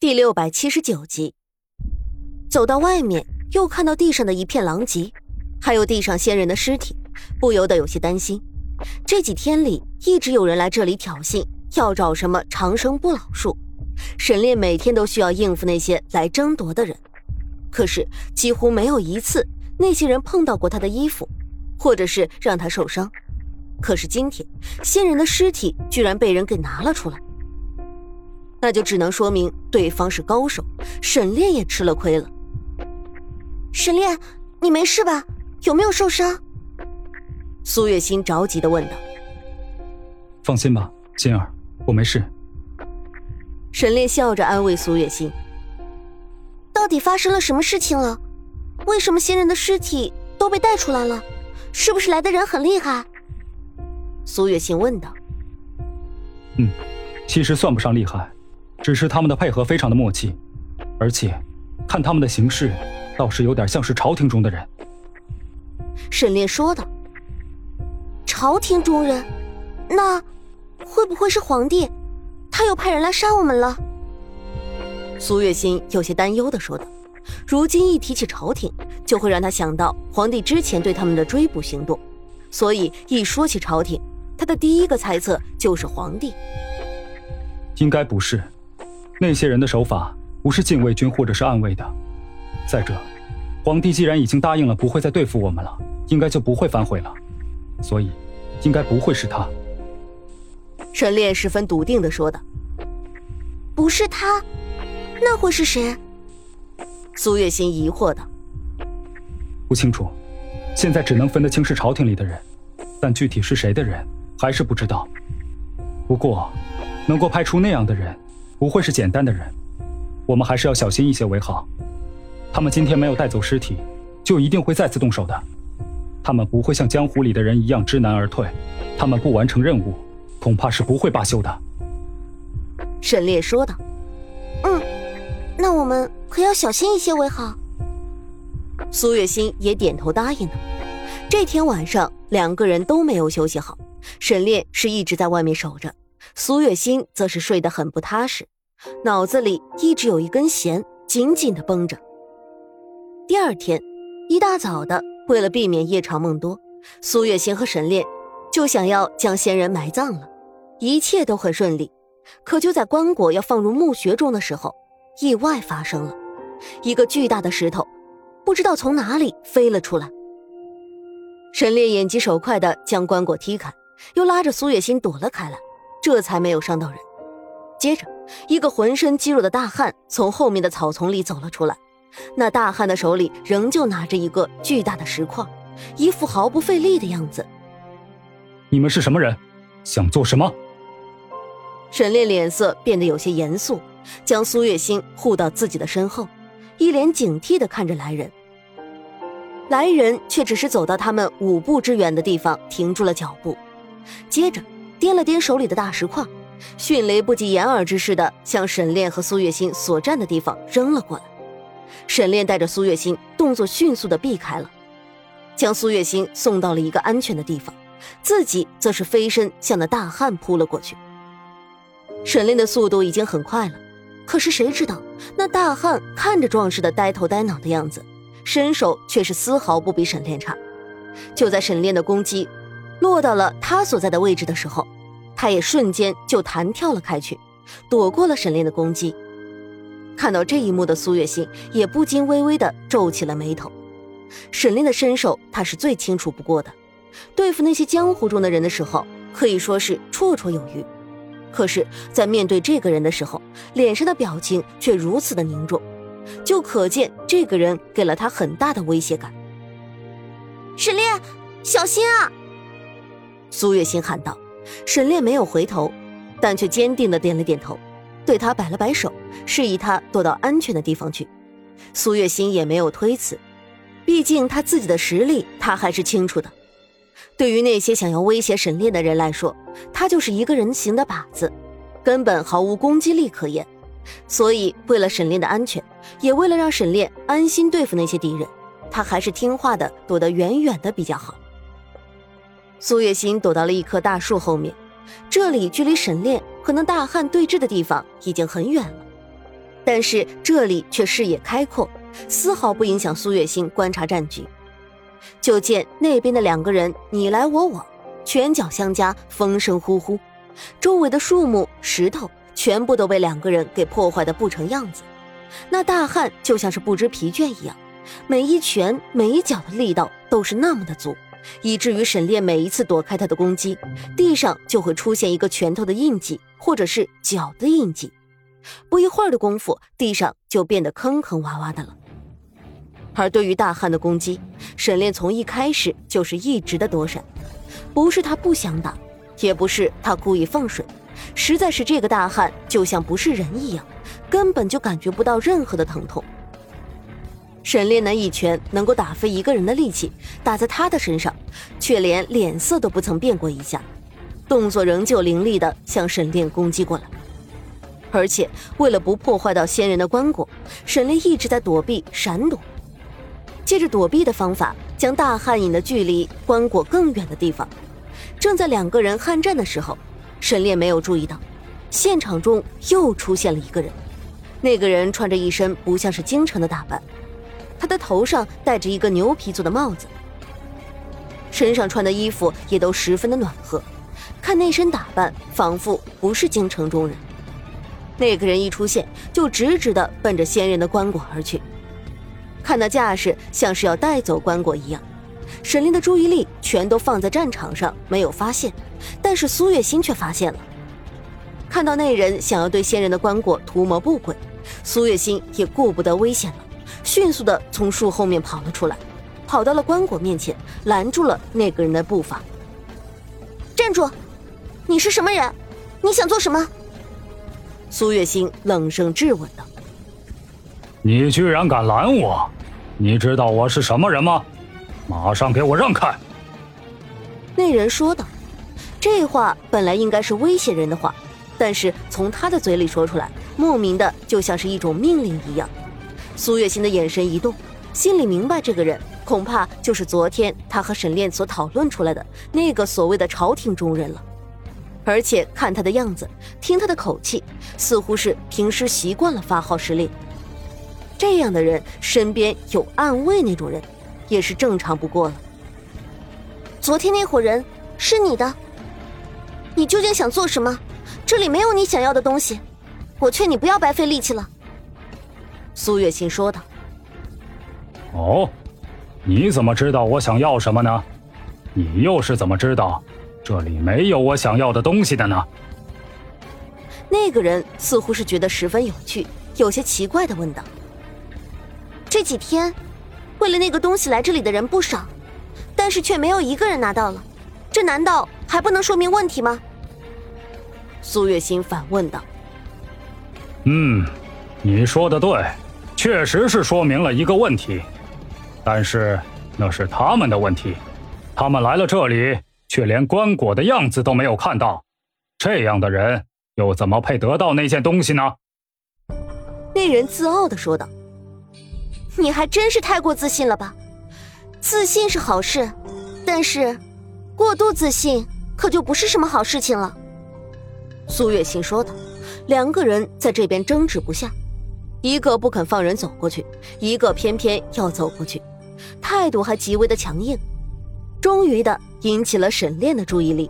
第679集。走到外面，又看到地上的一片狼藉，还有地上先人的尸体，不由得有些担心。这几天里一直有人来这里挑衅，要找什么长生不老术，沈炼每天都需要应付那些来争夺的人，可是几乎没有一次那些人碰到过他的衣服，或者是让他受伤。可是今天先人的尸体居然被人给拿了出来，那就只能说明对方是高手，沈炼也吃了亏了。沈炼，你没事吧？有没有受伤？苏月心着急地问道。放心吧，心儿，我没事。沈炼笑着安慰苏月心。到底发生了什么事情了？为什么先人的尸体都被带出来了？是不是来的人很厉害？苏月心问道。其实算不上厉害，只是他们的配合非常的默契，而且看他们的形式倒是有点像是朝廷中的人。沈炼说道。朝廷中人？那会不会是皇帝？他又派人来杀我们了？苏月心有些担忧地说道。如今一提起朝廷，就会让他想到皇帝之前对他们的追捕行动，所以一说起朝廷，他的第一个猜测就是皇帝。应该不是，那些人的手法不是禁卫军或者是暗卫的。再者，皇帝既然已经答应了不会再对付我们了，应该就不会反悔了，所以应该不会是他。沈烈十分笃定地说道。不是他，那会是谁？苏月心疑惑道。不清楚，现在只能分得清是朝廷里的人，但具体是谁的人还是不知道。不过能够派出那样的人，不会是简单的人，我们还是要小心一些为好。他们今天没有带走尸体，就一定会再次动手的。他们不会像江湖里的人一样知难而退，他们不完成任务，恐怕是不会罢休的。沈烈说道。那我们可要小心一些为好。苏月心也点头答应了。这天晚上，两个人都没有休息好，沈烈是一直在外面守着。苏月心则是睡得很不踏实，脑子里一直有一根弦紧紧地绷着。第二天一大早的，为了避免夜长梦多，苏月心和沈炼就想要将先人埋葬了，一切都很顺利。可就在棺椁要放入墓穴中的时候，意外发生了，一个巨大的石头不知道从哪里飞了出来。沈炼眼疾手快地将棺椁踢开，又拉着苏月心躲了开来，这才没有伤到人。接着一个浑身肌肉的大汉从后面的草丛里走了出来，那大汉的手里仍旧拿着一个巨大的石块，一副毫不费力的样子。你们是什么人？想做什么？沈炼脸色变得有些严肃，将苏月心护到自己的身后，一脸警惕地看着来人。来人却只是走到他们5步之远的地方停住了脚步，接着掂了掂手里的大石块，迅雷不及掩耳之势地向沈炼和苏月心所站的地方扔了过来。沈炼带着苏月心动作迅速地避开了，将苏月心送到了一个安全的地方，自己则是飞身向那大汉扑了过去。沈炼的速度已经很快了，可是谁知道那大汉看着壮士的呆头呆脑的样子，身手却是丝毫不比沈炼差。就在沈炼的攻击落到了他所在的位置的时候，他也瞬间就弹跳了开去，躲过了沈炼的攻击。看到这一幕的苏月心也不禁微微地皱起了眉头。沈炼的身手他是最清楚不过的，对付那些江湖中的人的时候可以说是绰绰有余，可是在面对这个人的时候，脸上的表情却如此的凝重，就可见这个人给了他很大的威胁感。沈炼，小心啊！苏月心喊道。沈炼没有回头，但却坚定地点了点头，对他摆了摆手，示意他躲到安全的地方去。苏月心也没有推辞，毕竟他自己的实力他还是清楚的。对于那些想要威胁沈炼的人来说，他就是一个人形的靶子，根本毫无攻击力可言。所以为了沈炼的安全，也为了让沈炼安心对付那些敌人，他还是听话的躲得远远的比较好。苏月心躲到了一棵大树后面，这里距离沈炼和那大汉对峙的地方已经很远了，但是这里却视野开阔，丝毫不影响苏月心观察战局。就见那边的两个人你来我往，拳脚相加，风声呼呼，周围的树木石头全部都被两个人给破坏得不成样子。那大汉就像是不知疲倦一样，每一拳每一脚的力道都是那么的足，以至于沈炼每一次躲开他的攻击，地上就会出现一个拳头的印记或者是脚的印记。不一会儿的功夫，地上就变得坑坑洼洼的了。而对于大汉的攻击，沈炼从一开始就是一直的躲闪，不是他不想打，也不是他故意放水，实在是这个大汉就像不是人一样，根本就感觉不到任何的疼痛。沈炼那一拳能够打飞一个人的力气，打在他的身上，却连脸色都不曾变过一下，动作仍旧凌厉地向沈炼攻击过来。而且为了不破坏到仙人的棺椁，沈炼一直在躲避闪躲，借着躲避的方法将大汉引得距离棺椁更远的地方。正在两个人酣战的时候，沈炼没有注意到现场中又出现了一个人。那个人穿着一身不像是京城的打扮，他的头上戴着一个牛皮做的帽子，身上穿的衣服也都十分的暖和，看那身打扮仿佛不是京城中人。那个人一出现就直直的奔着仙人的棺椁而去，看那架势像是要带走棺椁一样。沈炼的注意力全都放在战场上没有发现，但是苏月心却发现了，看到那人想要对仙人的棺椁图谋不轨，苏月心也顾不得危险了，迅速地从树后面跑了出来，跑到了棺椁面前，拦住了那个人的步伐。站住！你是什么人？你想做什么？苏月心冷声质问道。你居然敢拦我！你知道我是什么人吗？马上给我让开！那人说道。这话本来应该是威胁人的话，但是从他的嘴里说出来，莫名的就像是一种命令一样。苏月心的眼神一动，心里明白这个人恐怕就是昨天他和沈炼所讨论出来的那个所谓的朝廷中人了。而且看他的样子，听他的口气，似乎是平时习惯了发号施令。这样的人身边有暗卫那种人，也是正常不过了。昨天那伙人是你的，你究竟想做什么？这里没有你想要的东西，我劝你不要白费力气了。苏月心说道。哦，你怎么知道我想要什么呢？你又是怎么知道这里没有我想要的东西的呢？那个人似乎是觉得十分有趣，有些奇怪地问道。这几天为了那个东西来这里的人不少，但是却没有一个人拿到了，这难道还不能说明问题吗？苏月心反问道。你说的对，确实是说明了一个问题，但是那是他们的问题，他们来了这里却连棺椁的样子都没有看到，这样的人又怎么配得到那件东西呢？那人自傲地说道。你还真是太过自信了吧，自信是好事，但是过度自信可就不是什么好事情了。苏月心说道。两个人在这边争执不下，一个不肯放人走过去，一个偏偏要走过去，态度还极为的强硬，终于的引起了沈炼的注意力。